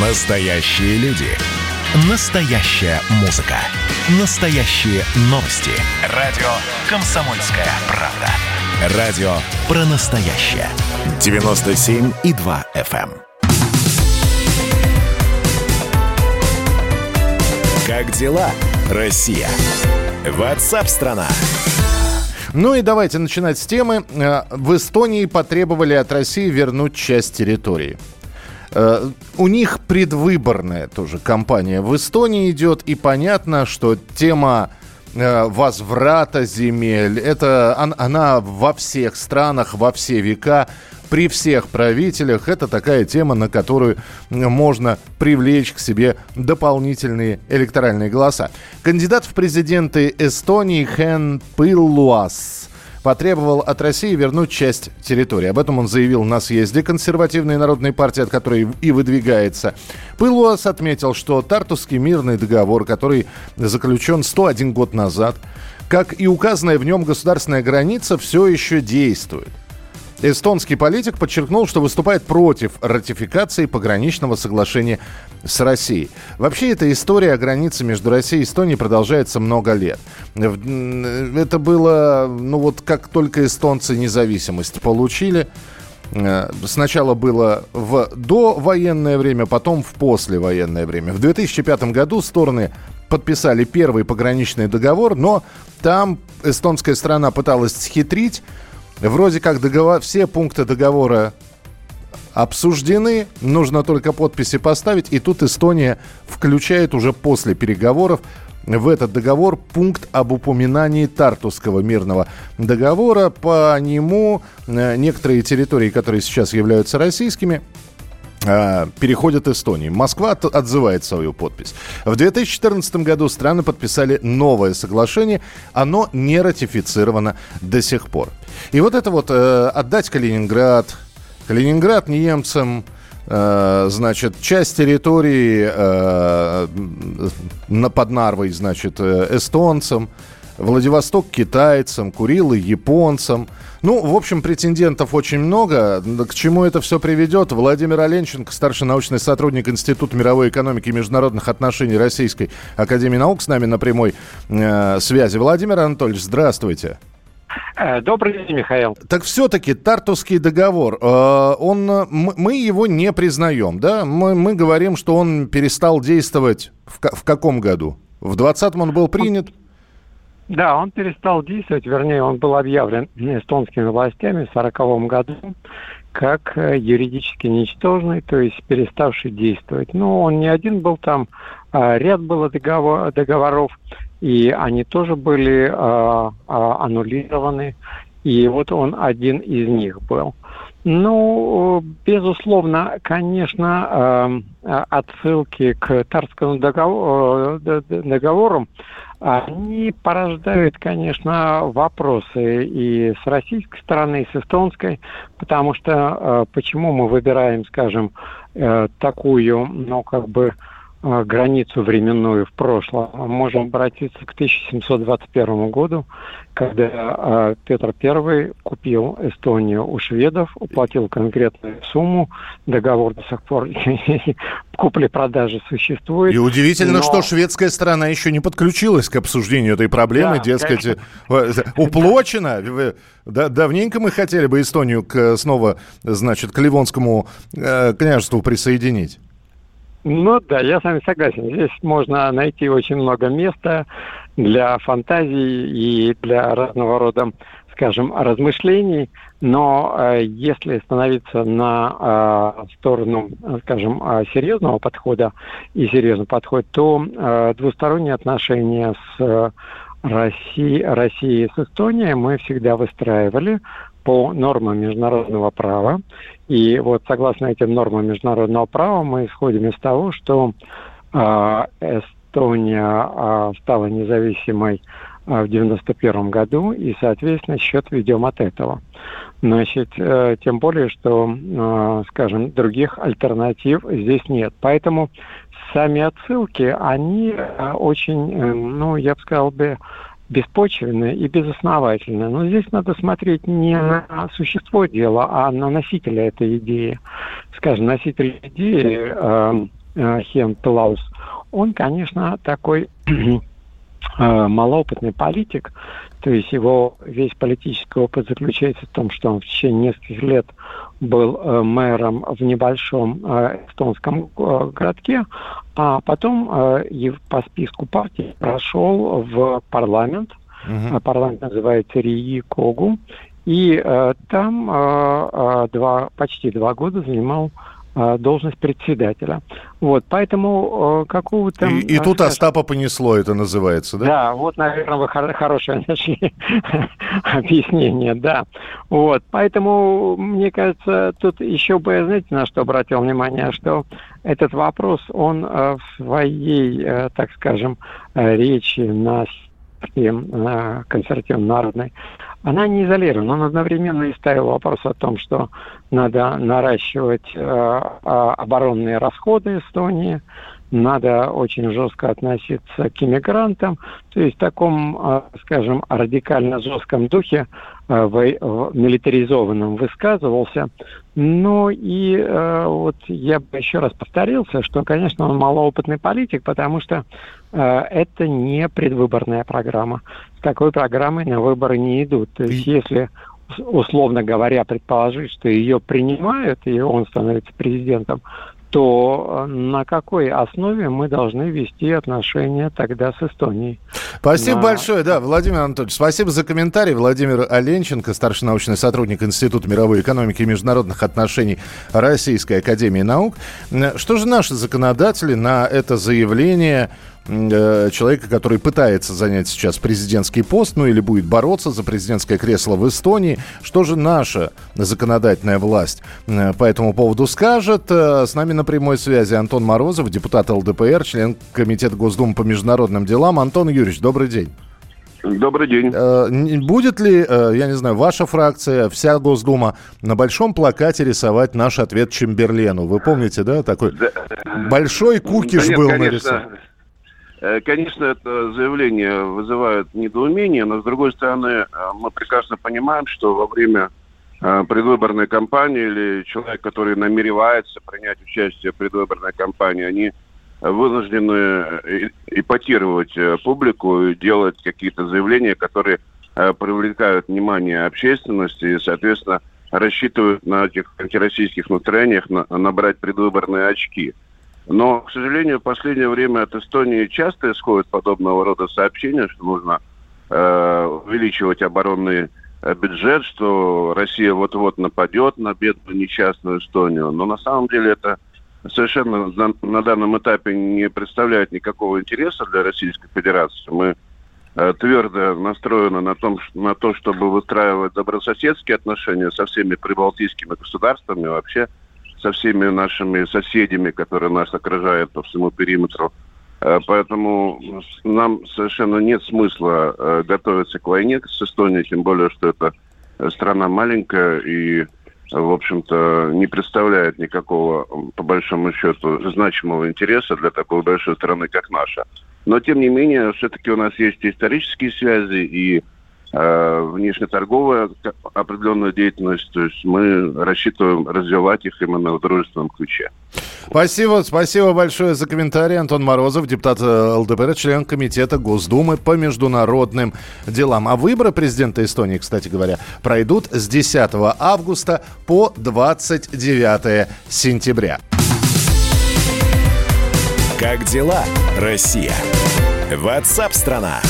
Настоящие люди. Настоящая музыка. Настоящие новости. Радио «Комсомольская правда». Радио про настоящее. 97,2 FM. Как дела, Россия? Ватсап-страна. Ну и давайте начинать с темы. В Эстонии потребовали от России вернуть часть территории. У них предвыборная тоже кампания в Эстонии идет, и понятно, что тема возврата земель, это она во всех странах, во все века, при всех правителях, это такая тема, на которую можно привлечь к себе дополнительные электоральные голоса. Кандидат в президенты Эстонии Хенн Пыллуаас потребовал от России вернуть часть территории. Об этом он заявил на съезде консервативной народной партии, от которой и выдвигается. Пыллуаас отметил, что Тартуский мирный договор, который заключен 101 год назад, как и указанная в нем государственная граница, все еще действует. Эстонский политик подчеркнул, что выступает против ратификации пограничного соглашения с Россией. Вообще, эта история о границе между Россией и Эстонией продолжается много лет. Это было, как только эстонцы независимость получили. Сначала было в довоенное время, потом в послевоенное время. В 2005 году стороны подписали первый пограничный договор, но там эстонская страна пыталась схитрить. Вроде как все пункты договора обсуждены, нужно только подписи поставить. И тут Эстония включает уже после переговоров в этот договор пункт об упоминании Тартуского мирного договора. По нему некоторые территории, которые сейчас являются российскими, переходят Эстонии. Москва отзывает свою подпись. В 2014 году страны подписали новое соглашение. Оно не ратифицировано до сих пор. И вот это отдать Калининград немцам, часть территории под Нарвой, эстонцам, Владивосток китайцам, Курилы японцам. В общем, претендентов очень много. К чему это все приведет? Владимир Оленченко, старший научный сотрудник Института мировой экономики и международных отношений Российской Академии наук, с нами на прямой связи. Владимир Анатольевич, здравствуйте. Добрый день, Михаил. Так все-таки Тартуский договор, мы его не признаем, да? Мы говорим, что он перестал действовать в каком году? В 20-м он был принят? Да, он перестал действовать, он был объявлен эстонскими властями в 1940 году как юридически ничтожный, то есть переставший действовать. Но он не один был там, ряд было договоров, и они тоже были аннулированы, и он один из них был. Безусловно, конечно, отсылки к Тартскому договору, они порождают, конечно, вопросы и с российской стороны, и с эстонской, потому что почему мы выбираем, скажем, такую, границу временную в прошлом. Мы можем обратиться к 1721 году, когда Петр I купил Эстонию у шведов, уплатил конкретную сумму, договор до сих пор купли-продажи существует. И удивительно, что шведская сторона еще не подключилась к обсуждению этой проблемы, уплочено. Давненько мы хотели бы Эстонию к Ливонскому княжеству присоединить. Я с вами согласен. Здесь можно найти очень много места для фантазии и для разного рода, скажем, размышлений. Но если становиться на сторону, скажем, серьезного подхода и серьезный подход, то двусторонние отношения с Россией и с Эстонией мы всегда выстраивали по нормам международного права. И согласно этим нормам международного права мы исходим из того, что Эстония стала независимой в 1991 году, и, соответственно, счет ведем от этого. Тем более, что, скажем, других альтернатив здесь нет. Поэтому сами отсылки, они очень, беспочвенные и безосновательные. Но здесь надо смотреть не на существо дела, а на носителя этой идеи. Скажем, носитель идеи Хенн Пыллуаас, он, конечно, такой малоопытный политик, то есть его весь политический опыт заключается в том, что он в течение нескольких лет был мэром в небольшом эстонском городке, а потом по списку партии прошел в парламент. Парламент называется Рийгикогу, и там почти два года занимал должность председателя. Вот, поэтому какого-то... И тут Остапа понесло, это называется, да? Да, вот, наверное, вы хорошее нашли объяснение, да. Вот, поэтому, мне кажется, тут еще бы, знаете, на что обратил внимание, что этот вопрос, он в своей, так скажем, речи на консервативно-народной, она не изолирована. Он одновременно и ставил вопрос о том, что надо наращивать оборонные расходы Эстонии, надо очень жестко относиться к иммигрантам. То есть в таком, скажем, радикально жестком духе, в милитаризованном высказывался. Ну и вот я бы еще раз повторился, что, конечно, он малоопытный политик, потому что это не предвыборная программа. С такой программой на выборы не идут. То есть если, условно говоря, предположить, что ее принимают, и он становится президентом, то на какой основе мы должны вести отношения тогда с Эстонией? Спасибо большое, да, Владимир Анатольевич. Спасибо за комментарий. Владимир Оленченко, старший научный сотрудник Института мировой экономики и международных отношений Российской Академии наук. Что же наши законодатели на это заявление человека, который пытается занять сейчас президентский пост, ну или будет бороться за президентское кресло в Эстонии? Что же наша законодательная власть по этому поводу скажет? С нами на прямой связи Антон Морозов, депутат ЛДПР, член Комитета Госдумы по международным делам. Антон Юрьевич, добрый день. Добрый день. Будет ли, я не знаю, ваша фракция, вся Госдума на большом плакате рисовать наш ответ Чемберлену? Вы помните, да, такой большой кукиш был нарисован? Конечно, это заявление вызывает недоумение, но, с другой стороны, мы прекрасно понимаем, что во время предвыборной кампании или человек, который намеревается принять участие в предвыборной кампании, они вынуждены эпатировать публику и делать какие-то заявления, которые привлекают внимание общественности и, соответственно, рассчитывают на этих антироссийских настроениях набрать предвыборные очки. Но, к сожалению, в последнее время от Эстонии часто исходят подобного рода сообщения, что нужно увеличивать оборонный бюджет, что Россия вот-вот нападет на бедную несчастную Эстонию. Но на самом деле это совершенно на данном этапе не представляет никакого интереса для Российской Федерации. Мы твердо настроены на то, чтобы выстраивать добрососедские отношения со всеми прибалтийскими государствами вообще, со всеми нашими соседями, которые нас окружают по всему периметру. Поэтому нам совершенно нет смысла готовиться к войне с Эстонией, тем более, что эта страна маленькая и, в общем-то, не представляет никакого, по большому счету, значимого интереса для такой большой страны, как наша. Но, тем не менее, все-таки у нас есть и исторические связи, и внешнеторговая определенная деятельность, то есть мы рассчитываем развивать их именно в дружественном ключе. Спасибо большое за комментарий. Антон Морозов, депутат ЛДПР, член Комитета Госдумы по международным делам. А выборы президента Эстонии, кстати говоря, пройдут с 10 августа по 29 сентября. Как дела, Россия? WhatsApp страна.